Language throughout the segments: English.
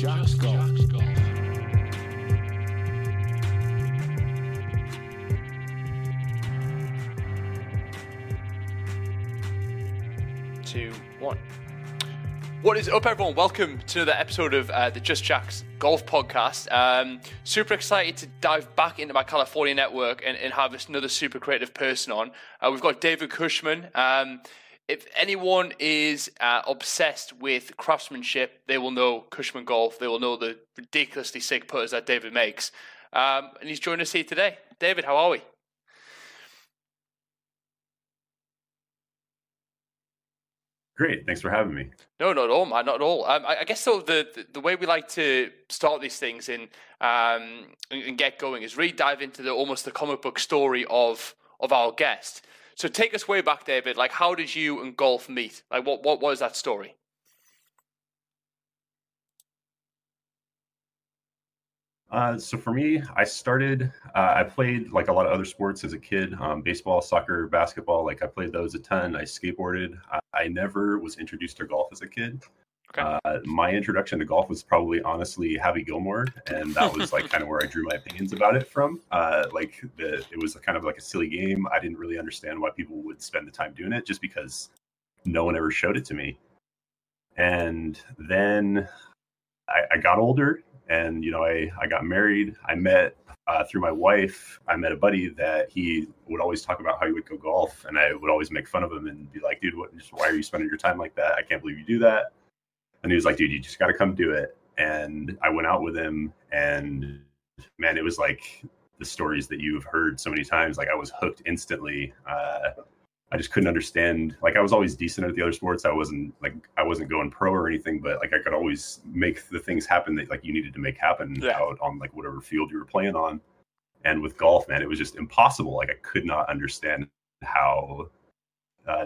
Just Golf. Two, one. What is up, everyone? Welcome to another episode of the Just Jacks Golf Podcast. Super excited to dive back into my California network and have another super creative person on. We've got David Cushman. If anyone is obsessed with craftsmanship, they will know Cushman Golf. They will know the ridiculously sick putters that David makes. And he's joined us here today. David, how are we? Great. Thanks for having me. No, not at all, man. Not at all. I guess so. The way we like to start these things and get going is really dive into almost the comic book story of our guest. So take us way back, David. Like, how did you and golf meet? Like, what was that story? So for me, I started, I played like a lot of other sports as a kid, baseball, soccer, basketball. Like I played those a ton. I skateboarded. I never was introduced to golf as a kid. Okay. My introduction to golf was probably honestly Happy Gilmore. And that was like kind of where I drew my opinions about it from. It was kind of like a silly game. I didn't really understand why people would spend the time doing it just because no one ever showed it to me. And then I got older. And, you know, I got married. I met through my wife. I met a buddy that he would always talk about how he would go golf. And I would always make fun of him and be like, dude, why are you spending your time like that? I can't believe you do that. And he was like, dude, you just got to come do it. And I went out with him. And, man, it was like the stories that you've heard so many times. Like I was hooked instantly. I just couldn't understand. Like I was always decent at the other sports. I wasn't going pro or anything, but like I could always make the things happen that like you needed to make happen out on like whatever field you were playing on. And with golf, man, it was just impossible. Like I could not understand how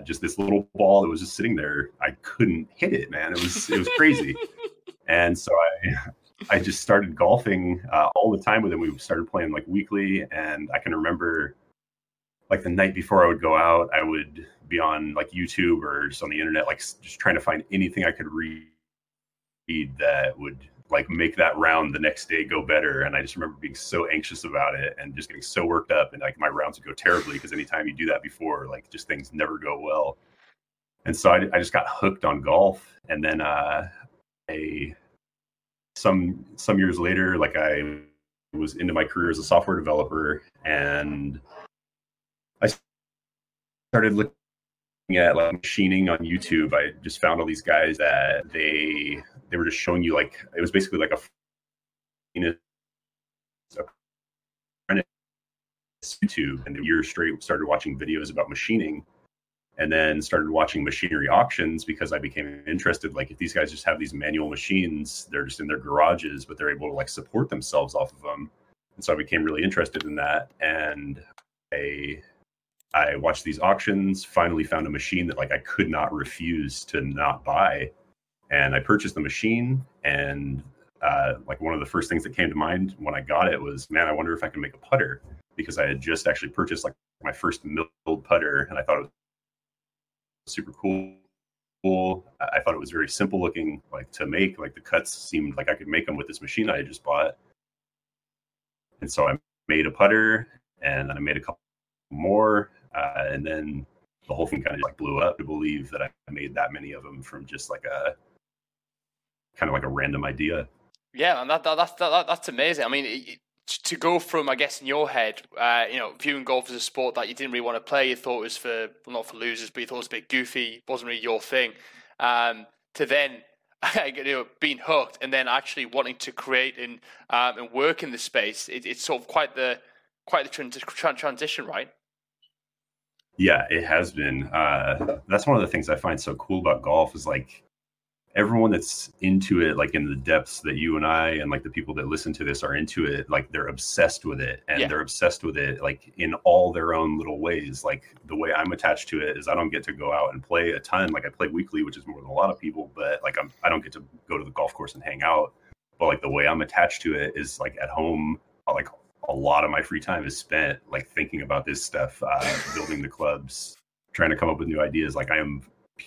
just this little ball that was just sitting there, I couldn't hit it, man. It was crazy. And so I just started golfing all the time with him. We started playing like weekly, and I can remember. Like the night before I would go out, I would be on like YouTube or just on the internet, like just trying to find anything I could read that would like make that round the next day go better. And I just remember being so anxious about it and just getting so worked up, and like my rounds would go terribly because anytime you do that before, like just things never go well. And so I just got hooked on golf. And then some years later, like I was into my career as a software developer, and I started looking at like machining on YouTube. I just found all these guys that they were just showing you, like it was basically like a, you know, YouTube, and a year straight started watching videos about machining, and then started watching machinery auctions because I became interested. Like if these guys just have these manual machines, they're just in their garages, but they're able to like support themselves off of them. And so I became really interested in that, and I watched these auctions, finally found a machine that like I could not refuse to not buy. And I purchased the machine, and like one of the first things that came to mind when I got it was, man, I wonder if I can make a putter, because I had just actually purchased like my first milled putter, and I thought it was super cool. I thought it was very simple looking, like to make, like the cuts seemed like I could make them with this machine I had just bought. And so I made a putter, and then I made a couple more, and then the whole thing kind of like blew up. To believe that I made that many of them from just like a kind of like a random idea. Yeah, and that's amazing. I mean, to go from, I guess, in your head, you know, viewing golf as a sport that you didn't really want to play, you thought it was for, well, not for losers, but you thought it was a bit goofy, wasn't really your thing, to then, you know, being hooked and then actually wanting to create and work in the space. It's sort of quite the transition, right? Yeah, it has been. That's one of the things I find so cool about golf is like everyone that's into it, like in the depths that you and I and like the people that listen to this are into it, like they're obsessed with it, and they're obsessed with it like in all their own little ways. Like the way I'm attached to it is I don't get to go out and play a ton. Like I play weekly, which is more than a lot of people, but like I don't get to go to the golf course and hang out. But like the way I'm attached to it is like at home, like a lot of my free time is spent like thinking about this stuff, building the clubs, trying to come up with new ideas. Like I am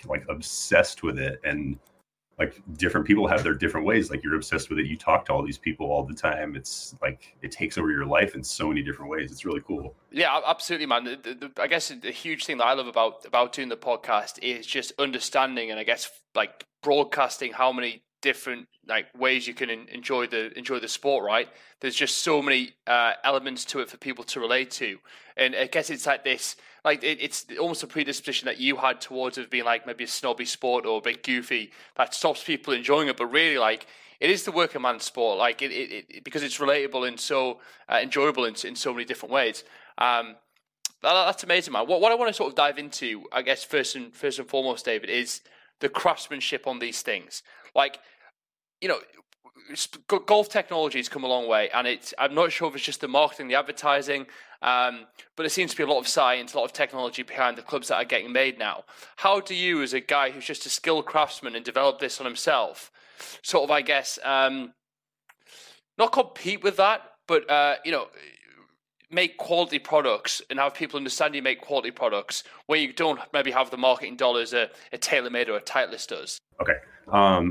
like obsessed with it. And like different people have their different ways. Like you're obsessed with it. You talk to all these people all the time. It's like it takes over your life in so many different ways. It's really cool. Yeah, absolutely, man. I guess the huge thing that I love about doing the podcast is just understanding and I guess like broadcasting how many different like ways you can enjoy the sport, right? There's just so many elements to it for people to relate to. And I guess it's like this, like it's almost a predisposition that you had towards it being like maybe a snobby sport or a bit goofy that stops people enjoying it. But really, like, it is the working man's sport, like it because it's relatable and so enjoyable in so many different ways. That's amazing, man. What I want to sort of dive into, I guess, first and foremost, David, is the craftsmanship on these things. Like, you know, golf technology has come a long way, and I'm not sure if it's just the marketing, the advertising, but there seems to be a lot of science, a lot of technology behind the clubs that are getting made now. How do you, as a guy who's just a skilled craftsman and developed this on himself, sort of, I guess, not compete with that, but, you know, make quality products and have people understand you make quality products where you don't maybe have the marketing dollars a TaylorMade or a Titleist does? Okay.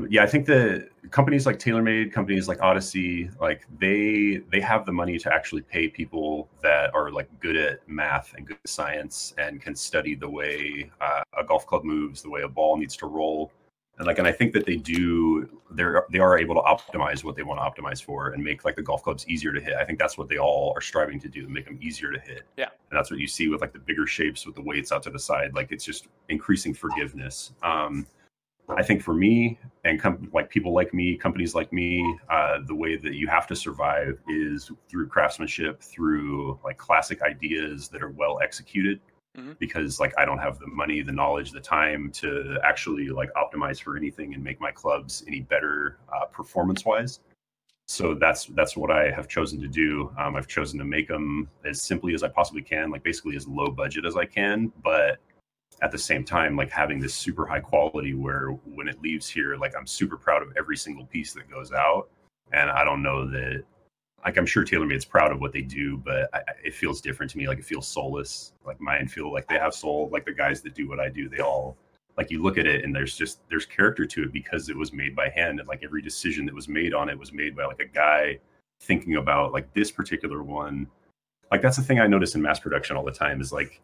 Yeah, I think the companies like TaylorMade, companies like Odyssey, like they have the money to actually pay people that are like good at math and good at science and can study the way a golf club moves, the way a ball needs to roll. And I think that they are able to optimize what they want to optimize for and make like the golf clubs easier to hit. I think that's what they all are striving to do, make them easier to hit. Yeah. And that's what you see with like the bigger shapes with the weights out to the side. Like it's just increasing forgiveness. I think for me and people like me, companies like me, the way that you have to survive is through craftsmanship, through like classic ideas that are well executed. Because like I don't have the money, the knowledge, the time to actually like optimize for anything and make my clubs any better performance wise. So that's what I have chosen to do. I've chosen to make them as simply as I possibly can, like basically as low budget as I can, but at the same time, like having this super high quality where when it leaves here, like I'm super proud of every single piece that goes out. And I don't know that, like, I'm sure TaylorMade's proud of what they do, but it feels different to me. Like, it feels soulless. Like, mine feel like they have soul. Like, the guys that do what I do, they all, like, you look at it and there's character to it because it was made by hand. And, like, every decision that was made on it was made by, like, a guy thinking about, like, this particular one. Like, that's the thing I notice in mass production all the time is, like,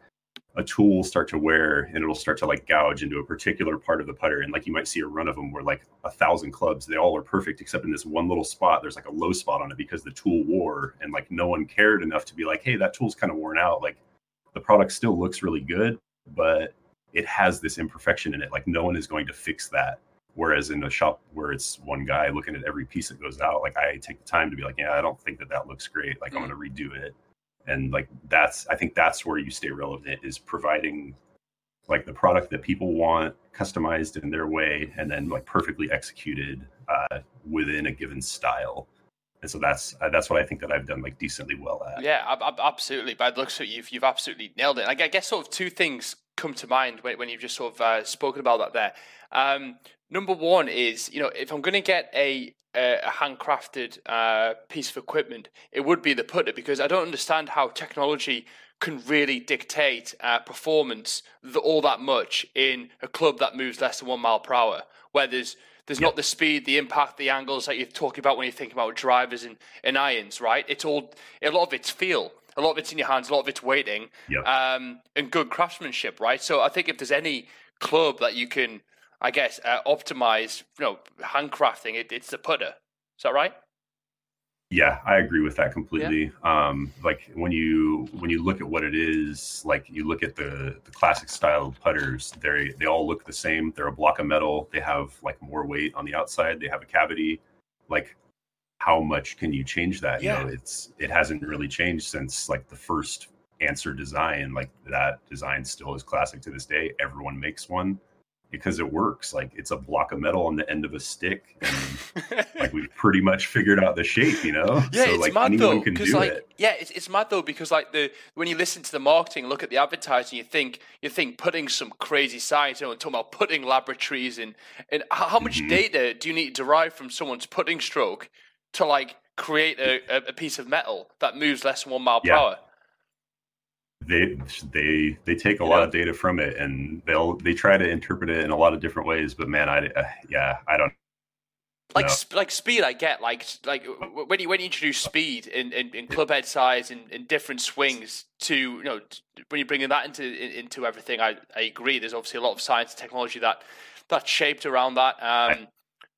a tool will start to wear and it'll start to like gouge into a particular part of the putter. And like, you might see a run of them where like 1,000 clubs, they all are perfect, except in this one little spot, there's like a low spot on it because the tool wore and like no one cared enough to be like, hey, that tool's kind of worn out. Like the product still looks really good, but it has this imperfection in it. Like no one is going to fix that. Whereas in a shop where it's one guy looking at every piece that goes out, like I take the time to be like, yeah, I don't think that looks great. Like I'm going to redo it. And like, I think that's where you stay relevant is providing like the product that people want customized in their way and then like perfectly executed within a given style. And so that's what I think that I've done like decently well at. Yeah, absolutely. By the looks of it, you've absolutely nailed it. And I guess sort of two things come to mind when you've just sort of spoken about that there. Number one is, you know, if I'm going to get a handcrafted piece of equipment, it would be the putter, because I don't understand how technology can really dictate performance all that much in a club that moves less than 1 mile per hour, where there's not the speed, the impact, the angles that you're talking about when you're thinking about drivers and irons, right? It's all, a lot of it's feel, a lot of it's in your hands, a lot of it's waiting, and good craftsmanship, right? So I think if there's any club that you can, I guess, optimize, you know, handcrafting, it's the putter. Is that right? Yeah, I agree with that completely. Yeah. Like when you look at what it is, like you look at the classic style putters, they all look the same. They're a block of metal. They have like more weight on the outside. They have a cavity. Like how much can you change that? Yeah. You know, it hasn't really changed since like the first Anser design. Like that design still is classic to this day. Everyone makes one. Because it works. Like it's a block of metal on the end of a stick, and like we've pretty much figured out the shape, you know. Yeah, so, it's like, mad though. Because like, yeah, it's mad though because like when you listen to the marketing, look at the advertising, you think putting some crazy science, you know, and talking about putting laboratories and how much data do you need to derive from someone's putting stroke to like create a piece of metal that moves less than 1 mile per hour? They take a lot of data from it, and they try to interpret it in a lot of different ways. But man, I don't Like speed, I get. Like when you introduce speed in club head size and in different swings to, you know, when you're bringing that into everything, I agree. There's obviously a lot of science and technology that's shaped around that.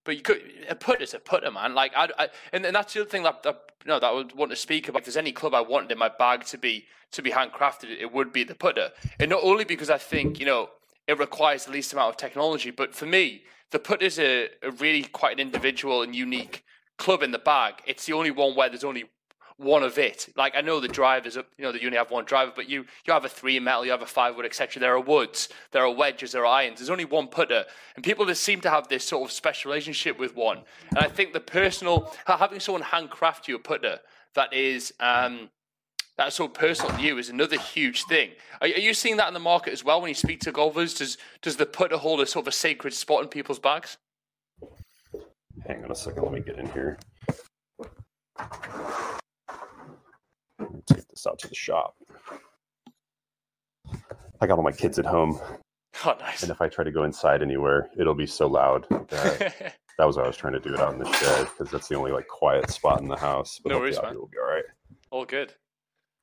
But you could, a putter's a putter, man. Like and that's the other thing that I would want to speak about. If there's any club I wanted in my bag to be handcrafted, it would be the putter, and not only because I think, you know, it requires the least amount of technology, but for me, the putter is a really quite an individual and unique club in the bag. It's the only one where there's only one of it. Like, I know the drivers, you know, that you only have one driver, but you have a 3 metal, you have a 5 wood, etc. There are woods, there are wedges, there are irons. There's only one putter, and people just seem to have this sort of special relationship with one. And I think having someone handcraft you a putter that is that's so personal to you is another huge thing. Are you seeing that in the market as well when you speak to golfers? Does the putter hold a sort of a sacred spot in people's bags? Hang on a second, let me get in here. Let me take this out to the shop. I got all my kids at home. Oh, nice. And if I try to go inside anywhere, it'll be so loud. That was what I was trying to do it out in the shed, because that's the only like quiet spot in the house. But no worries, man. It'll be all right. All good.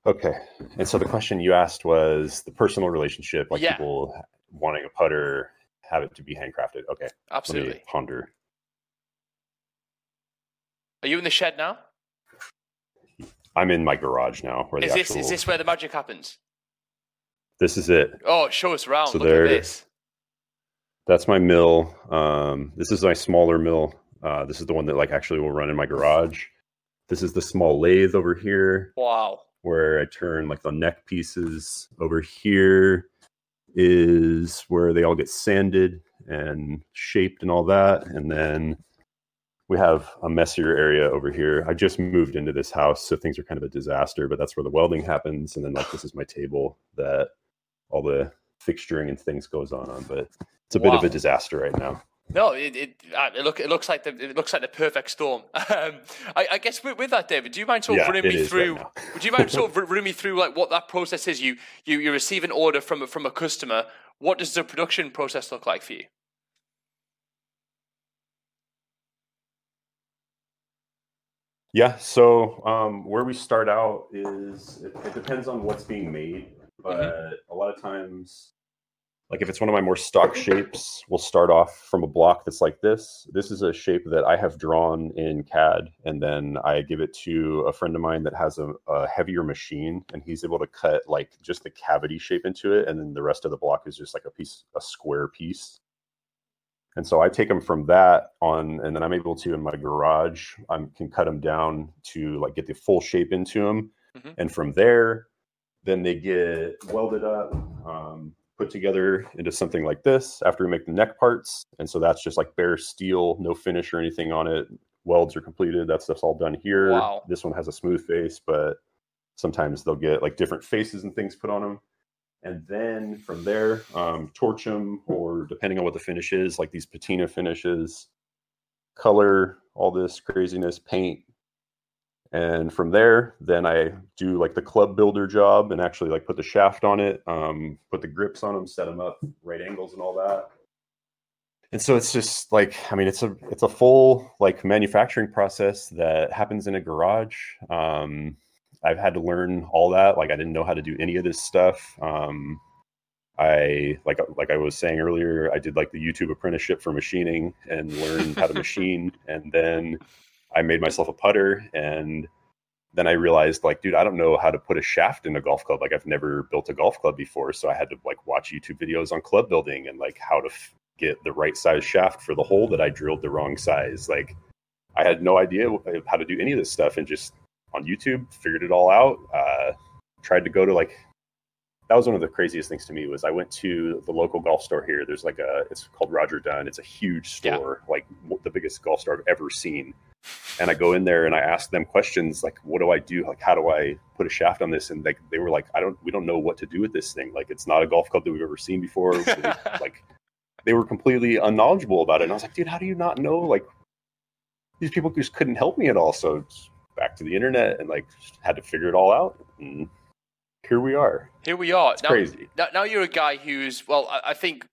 Okay, and so the question you asked was the personal relationship, like people wanting a putter, have it to be handcrafted. Okay, absolutely. Let me ponder. Are you in the shed now? I'm in my garage now. Is this where the magic happens? This is it. Oh, show us around. So look at this. That's my mill. This is my smaller mill. This is the one that like actually will run in my garage. This is the small lathe over here. Wow. Where I turn like the neck pieces. Over here is where they all get sanded and shaped and all that. And then we have a messier area over here. I just moved into this house, so things are kind of a disaster, but that's where the welding happens. And then like this is my table that all the fixturing and things goes on, but it's a bit of a disaster right now. No, it looks like the perfect storm. I guess with that, David, do you mind sort of running me through? Right would you mind sort of running me through like what that process is? You receive an order from a customer. What does the production process look like for you? Yeah, so where we start out is it depends on what's being made, but a lot of times. Like if it's one of my more stock shapes, we'll start off from a block that's like this. This is a shape that I have drawn in CAD, and then I give it to a friend of mine that has a heavier machine, and he's able to cut like just the cavity shape into it, and then the rest of the block is just like a square piece. And so I take them from that on, and then I'm able to, in my garage, I can cut them down to like get the full shape into them. Mm-hmm. And from there, then they get welded up, put together into something like this after we make the neck parts. And so that's just like bare steel, no finish or anything on it. Welds are completed. That stuff's all done here. Wow. This one has a smooth face, but sometimes they'll get like different faces and things put on them. And then from there, torch them, or depending on what the finish is, like these patina finishes, color, all this craziness, paint. And from there, then I do like the club builder job and actually like put the shaft on it, put the grips on them, set them up, right angles and all that. And so it's just like, I mean, it's a full like manufacturing process that happens in a garage. I've had to learn all that. Like I didn't know how to do any of this stuff. I like I was saying earlier, I did like the YouTube apprenticeship for machining and learned how to machine, and then I made myself a putter, and then I realized like, dude, I don't know how to put a shaft in a golf club. Like I've never built a golf club before. So I had to like watch YouTube videos on club building and like how to get the right size shaft for the hole that I drilled the wrong size. Like I had no idea how to do any of this stuff, and just on YouTube figured it all out. Tried to go to like, that was one of the craziest things to me was I went to the local golf store here. There's like it's called Roger Dunn. It's a huge store, like the biggest golf store I've ever seen. And I go in there and I ask them questions like, what do I do? Like, how do I put a shaft on this? And like, they were like, we don't know what to do with this thing. Like, it's not a golf club that we've ever seen before. Like, they were completely unknowledgeable about it. And I was like, dude, how do you not know? Like, these people just couldn't help me at all. So back to the internet and like, had to figure it all out. And here we are. Here we are. It's now, crazy. Now you're a guy who's, well, I think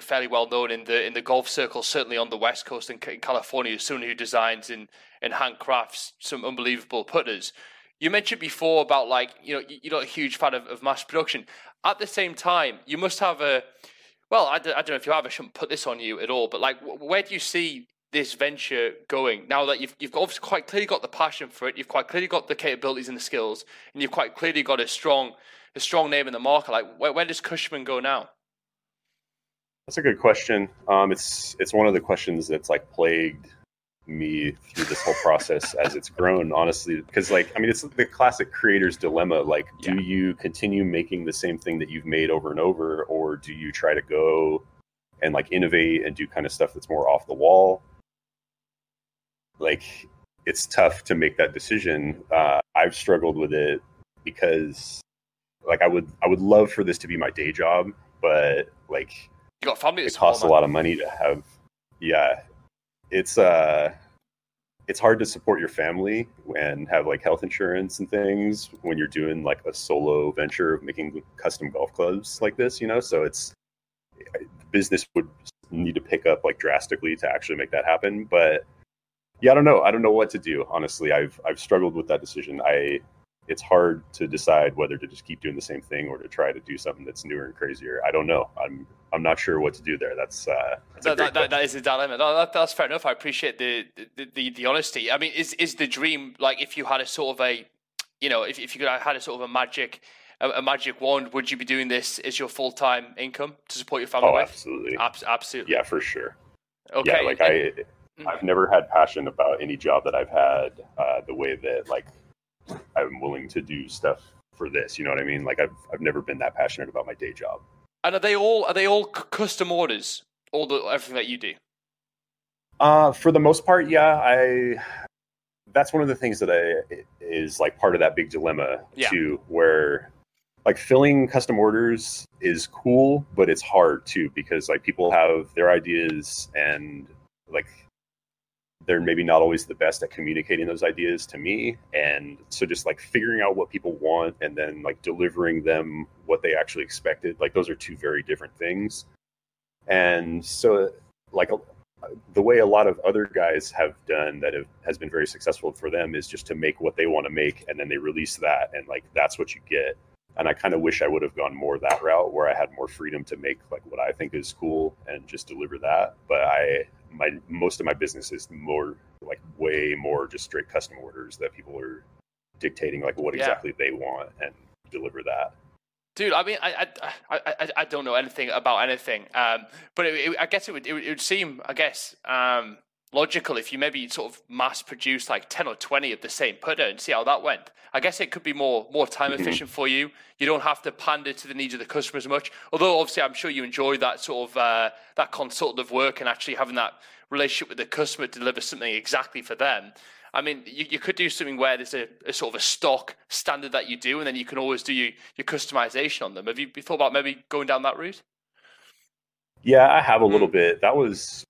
fairly well known in the golf circle, certainly on the West Coast in California, someone who designs and handcrafts some unbelievable putters. You mentioned before about, like, you know, you're not a huge fan of mass production. At the same time, you must have I don't know if you have, I shouldn't put this on you at all, but like, where do you see this venture going now that you've obviously quite clearly got the passion for it, you've quite clearly got the capabilities and the skills, and you've quite clearly got a strong name in the market? Like, where does Cushman go now? That's a good question. It's one of the questions that's like plagued me through this whole process as it's grown, honestly, because it's the classic creator's dilemma. Like, do you continue making the same thing that you've made over and over, or do you try to go and like innovate and do kind of stuff that's more off the wall? Like, it's tough to make that decision. I've struggled with it because like I would love for this to be my day job, but like you got family, it costs a lot of money to have. Yeah. It's hard to support your family and have like health insurance and things when you're doing like a solo venture of making custom golf clubs like this, you know? So business would need to pick up like drastically to actually make that happen. But yeah, I don't know what to do. Honestly, I've struggled with that decision. It's hard to decide whether to just keep doing the same thing or to try to do something that's newer and crazier. I don't know. I'm not sure what to do there. That is a dilemma. No, that's fair enough. I appreciate the honesty. I mean, is the dream, like, if you had a sort of a, you know, if you could have had a sort of a magic wand, would you be doing this as your full-time income to support your family? Oh, with? Absolutely. Absolutely. Yeah, for sure. Okay. Yeah, like I've never had passion about any job that I've had the way that like I'm willing to do stuff for this. You know what I mean? Like I've never been that passionate about my day job. And are they all custom orders? Everything that you do? For the most part, yeah. That's one of the things that is like part of that big dilemma too, where like filling custom orders is cool, but it's hard too, because like people have their ideas and like they're maybe not always the best at communicating those ideas to me. And so just like figuring out what people want and then like delivering them what they actually expected, like those are two very different things. And so like the way a lot of other guys have done that has been very successful for them is just to make what they want to make, and then they release that, and like that's what you get. And I kind of wish I would have gone more that route, where I had more freedom to make like what I think is cool and just deliver that. But most of my business is more like way more just straight custom orders that people are dictating like what exactly they want and deliver that. Dude, I mean, I don't know anything about anything, but I guess it would seem logical if you maybe sort of mass produce like 10 or 20 of the same putter and see how that went. I guess it could be more time efficient for you. You don't have to pander to the needs of the customer as much. Although obviously, I'm sure you enjoy that sort of that consultative work and actually having that relationship with the customer to deliver something exactly for them. I mean, you could do something where there's a sort of a stock standard that you do, and then you can always do your customization on them. Have you thought about maybe going down that route? Yeah, I have a little bit. That was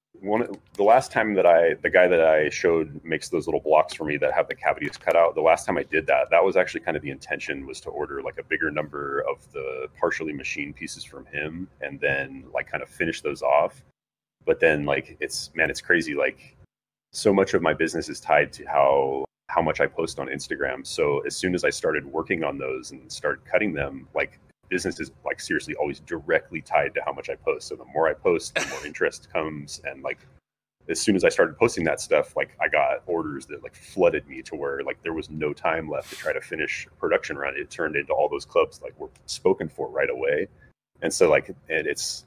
the last time that the guy that I showed makes those little blocks for me that have the cavities cut out. The last time I did that was actually kind of the intention, was to order like a bigger number of the partially machined pieces from him and then like kind of finish those off. But then like, it's crazy. Like, so much of my business is tied to how much I post on Instagram. So as soon as I started working on those and started cutting them, like business is like seriously always directly tied to how much I post. So the more I post, the more interest comes. And like, as soon as I started posting that stuff, like I got orders that like flooded me to where like there was no time left to try to finish a production run. It turned into all those clubs like were spoken for right away. And so like, and it's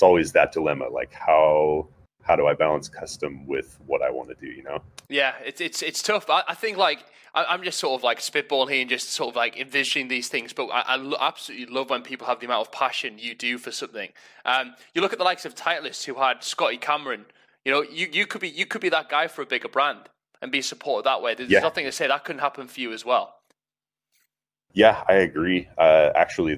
always that dilemma, like how do I balance custom with what I want to do, you know? Yeah, it's tough. I think like I'm just sort of like spitballing here and just sort of like envisioning these things, but I absolutely love when people have the amount of passion you do for something. You look at the likes of Titleist, who had Scotty Cameron. You know, you could be that guy for a bigger brand and be supported that way. There's nothing to say that couldn't happen for you as well. Yeah, I agree. Actually,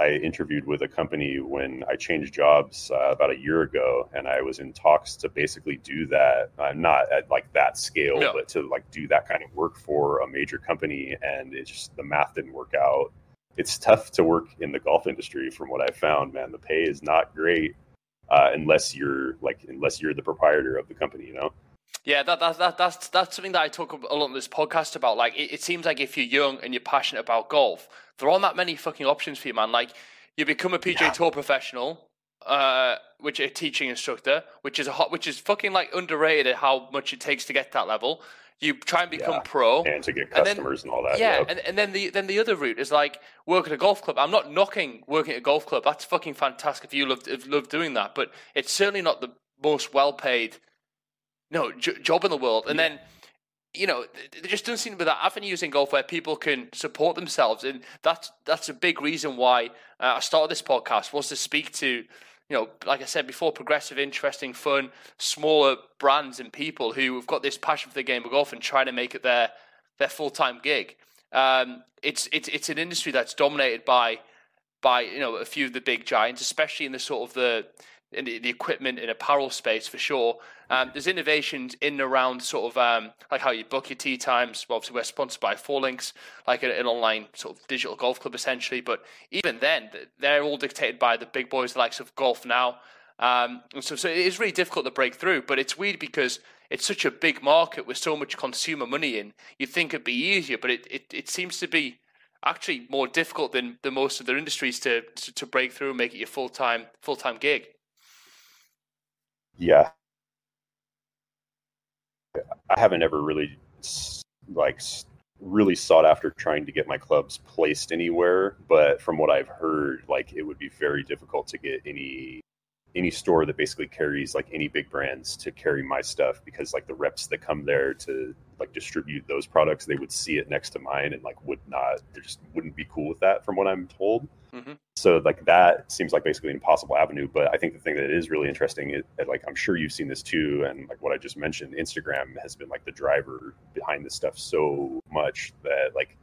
I interviewed with a company when I changed jobs about a year ago, and I was in talks to basically do that. Not at like that scale, but to like do that kind of work for a major company. And it's just the math didn't work out. it's tough to work in the golf industry from what I found, man. The pay is not great unless you're the proprietor of the company, you know? Yeah, that's something that I talk a lot on this podcast about. Like, it seems like if you're young and you're passionate about golf, there aren't that many fucking options for you, man. Like, you become a PGA Tour professional, which a teaching instructor, which is fucking like underrated at how much it takes to get to that level. You try and become pro, and to get customers and all that. Yeah, and then the other route is like work at a golf club. I'm not knocking working at a golf club. That's fucking fantastic if you love doing that, but it's certainly not the most well-paid job in the world. And then, you know, there just doesn't seem to be that avenues in golf where people can support themselves, and that's a big reason why I started this podcast, was to speak to, like I said before, progressive, interesting, fun, smaller brands and people who have got this passion for the game of golf and trying to make it their full-time gig. It's an industry that's dominated by a few of the big giants, especially in the sort of the equipment and apparel space, for sure. There's innovations in and around sort of like how you book your tee times. Well, obviously, we're sponsored by Four Links, like an online sort of digital golf club, essentially. But even then, they're all dictated by the big boys, the likes of Golf Now. So it is really difficult to break through. But it's weird because it's such a big market with so much consumer money in. You'd think it'd be easier, but it seems to be actually more difficult than most of their industries to break through and make it your full-time gig. Yeah, I haven't ever really really sought after trying to get my clubs placed anywhere. But from what I've heard, like, it would be very difficult to get any store that basically carries like any big brands to carry my stuff, because like the reps that come there to like distribute those products, they would see it next to mine and like they just wouldn't be cool with that, from what I'm told. Mm-hmm. So like that seems like basically an impossible avenue. But I think the thing that is really interesting is that, like, I'm sure you've seen this too, and like what I just mentioned, Instagram has been like the driver behind this stuff so much that like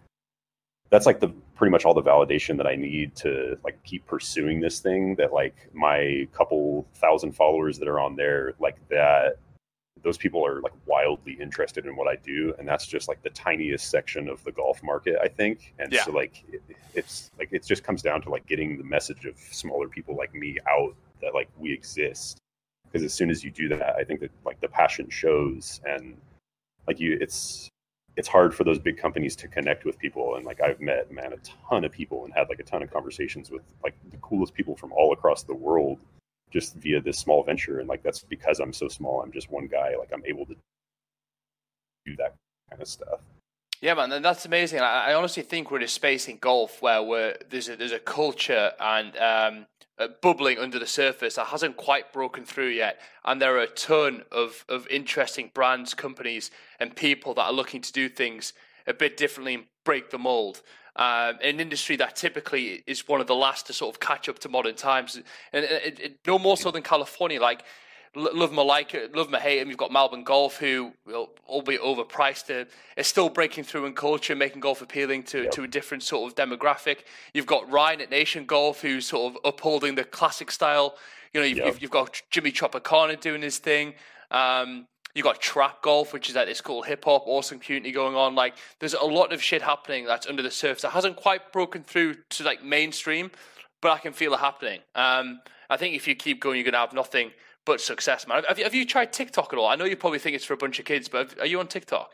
that's like the pretty much all the validation that I need to like keep pursuing this thing, that like my couple thousand followers that are on there, like that those people are like wildly interested in what I do. And that's just like the tiniest section of the golf market, I think. And so like, it's like, it just comes down to like getting the message of smaller people like me out, that like we exist. Because as soon as you do that, I think that like the passion shows, and like it's hard for those big companies to connect with people. And like, I've met, man, a ton of people and had like a ton of conversations with like the coolest people from all across the world, just via this small venture. And like, that's because I'm so small. I'm just one guy. Like, I'm able to do that kind of stuff. Yeah, man. And that's amazing. I honestly think we're in a space in golf where there's a culture and bubbling under the surface that hasn't quite broken through yet. And there are a ton of interesting brands, companies, and people that are looking to do things a bit differently and break the mold. An industry that typically is one of the last to sort of catch up to modern times, and it, no more so than California. Like, love them or like it, love them or hate them, you've got Melbourne Golf, who, albeit overpriced, is still breaking through in culture, making golf appealing to a different sort of demographic. You've got Ryan at Nation Golf, who's sort of upholding the classic style. You've got Jimmy Chopacana doing his thing. You got Trap Golf, which is like this cool hip-hop, awesome community going on. Like, there's a lot of shit happening that's under the surface that hasn't quite broken through to, like, mainstream, but I can feel it happening. I think if you keep going, you're going to have nothing but success, man. Have you tried TikTok at all? I know you probably think it's for a bunch of kids, but are you on TikTok?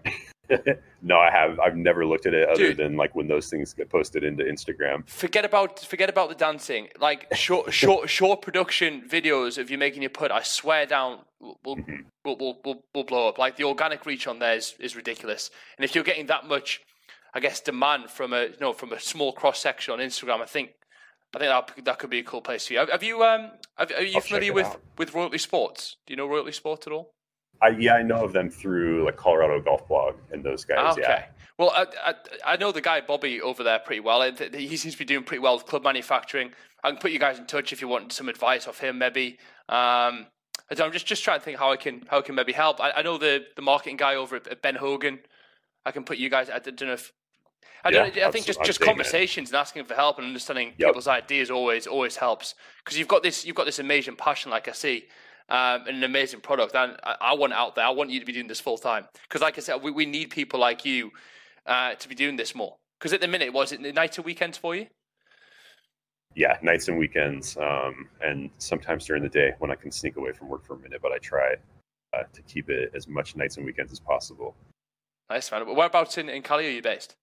No, I have. I've never looked at it other than, like, when those things get posted into Instagram. Forget about the dancing. Like, short production videos of you making your putt, I swear down, will blow up. Like, the organic reach on there is ridiculous. And if you're getting that much, I guess, demand from a small cross section on Instagram, I think that could be a cool place for you. Are you familiar with Royalty Sports? Do you know Royalty Sports at all? I know of them through like Colorado Golf Blog and those guys. Okay. Yeah. Well, I know the guy Bobby over there pretty well. He seems to be doing pretty well with club manufacturing. I can put you guys in touch if you want some advice off him, maybe. I'm just trying to think how I can maybe help. I know the marketing guy over at Ben Hogan. I can put you guys. I don't know if I think just conversations and asking for help and understanding people's ideas always helps, because you've got this amazing passion, like I see. And an amazing product, and I want out there. I want you to be doing this full time, because, like I said, we need people like you to be doing this more. Because at the minute, was it night to weekends for you? Yeah, nights and weekends, and sometimes during the day when I can sneak away from work for a minute, but I try to keep it as much nights and weekends as possible. Nice, man. Whereabouts in Cali are you based?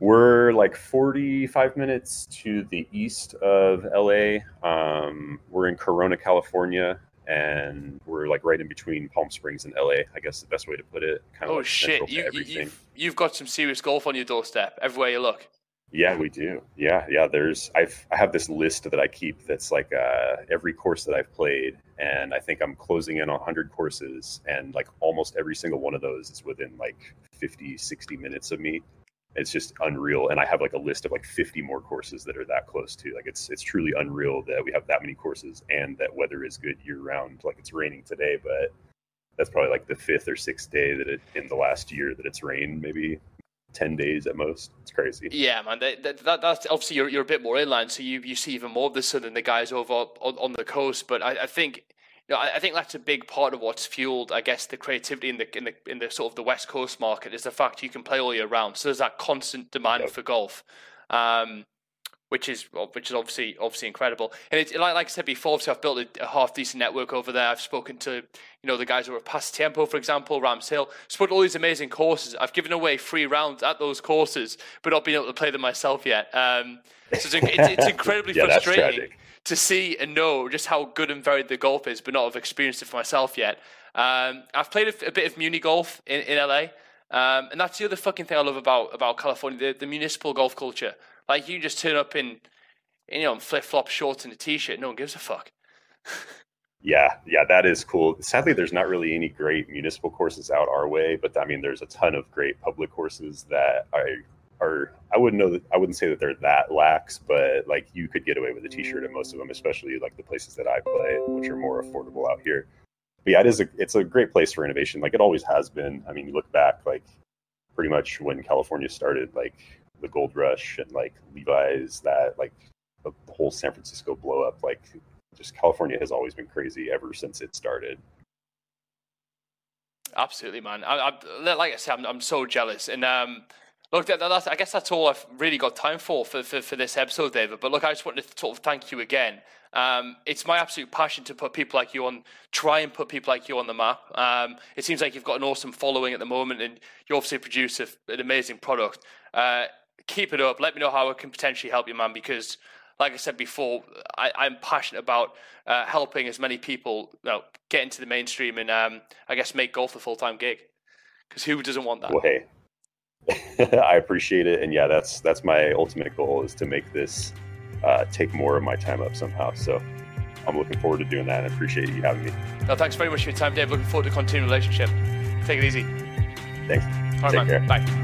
We're like 45 minutes to the east of LA. We're in Corona, California, and we're like right in between Palm Springs and LA, I guess the best way to put it. Kind of You've got some serious golf on your doorstep everywhere you look. Yeah, we do. Yeah. I have this list that I keep that's like every course that I've played, and I think I'm closing in on 100 courses, and like almost every single one of those is within like 50, 60 minutes of me. It's just unreal, and I have like a list of like 50 more courses that are that close to. Like it's truly unreal that we have that many courses, and that weather is good year round. Like it's raining today, but that's probably like the fifth or sixth day that in the last year that it's rained maybe 10 days at most. It's crazy. Yeah, man. That's obviously you're a bit more inland, so you see even more of the sun than the guys over on the coast. But I think that's a big part of what's fueled, I guess, the creativity in the sort of the West Coast market is the fact you can play all year round. So there's that constant demand for golf, which is obviously incredible. And it's like I said before, so I've built a half decent network over there. I've spoken to the guys over at Pasatiempo, for example, Rams Hill. Spoken to all these amazing courses. I've given away free rounds at those courses, but not been able to play them myself yet. So it's incredibly frustrating to see and know just how good and varied the golf is, but not have experienced it for myself yet. I've played a bit of muni golf in LA, and that's the other fucking thing I love about California, the municipal golf culture. Like, you just turn up in flip-flop shorts and a t-shirt. No one gives a fuck. Yeah, that is cool. Sadly, there's not really any great municipal courses out our way, but I mean, there's a ton of great public courses that I wouldn't say that they're that lax, but like you could get away with a t-shirt at most of them, especially like the places that I play, which are more affordable out here. But yeah, it's a great place for innovation. Like it always has been. I mean, you look back, like pretty much when California started, like the gold rush and like Levi's, that like the whole San Francisco blow up, like just California has always been crazy ever since it started. Absolutely, man. I'm so jealous. And, look, I guess that's all I've really got time for this episode, David. But look, I just wanted to sort of thank you again. It's my absolute passion to try and put people like you on the map. It seems like you've got an awesome following at the moment, and you obviously produce an amazing product. Keep it up. Let me know how I can potentially help you, man, because like I said before, I'm passionate about helping as many people get into the mainstream and I guess make golf a full-time gig, because who doesn't want that? Well, hey. I appreciate it, and yeah, that's my ultimate goal, is to make this take more of my time up somehow. So I'm looking forward to doing that, and I appreciate you having me. Well, thanks very much for your time, Dave. Looking forward to continuing the relationship. Take it easy. Thanks. All right, take care. Bye.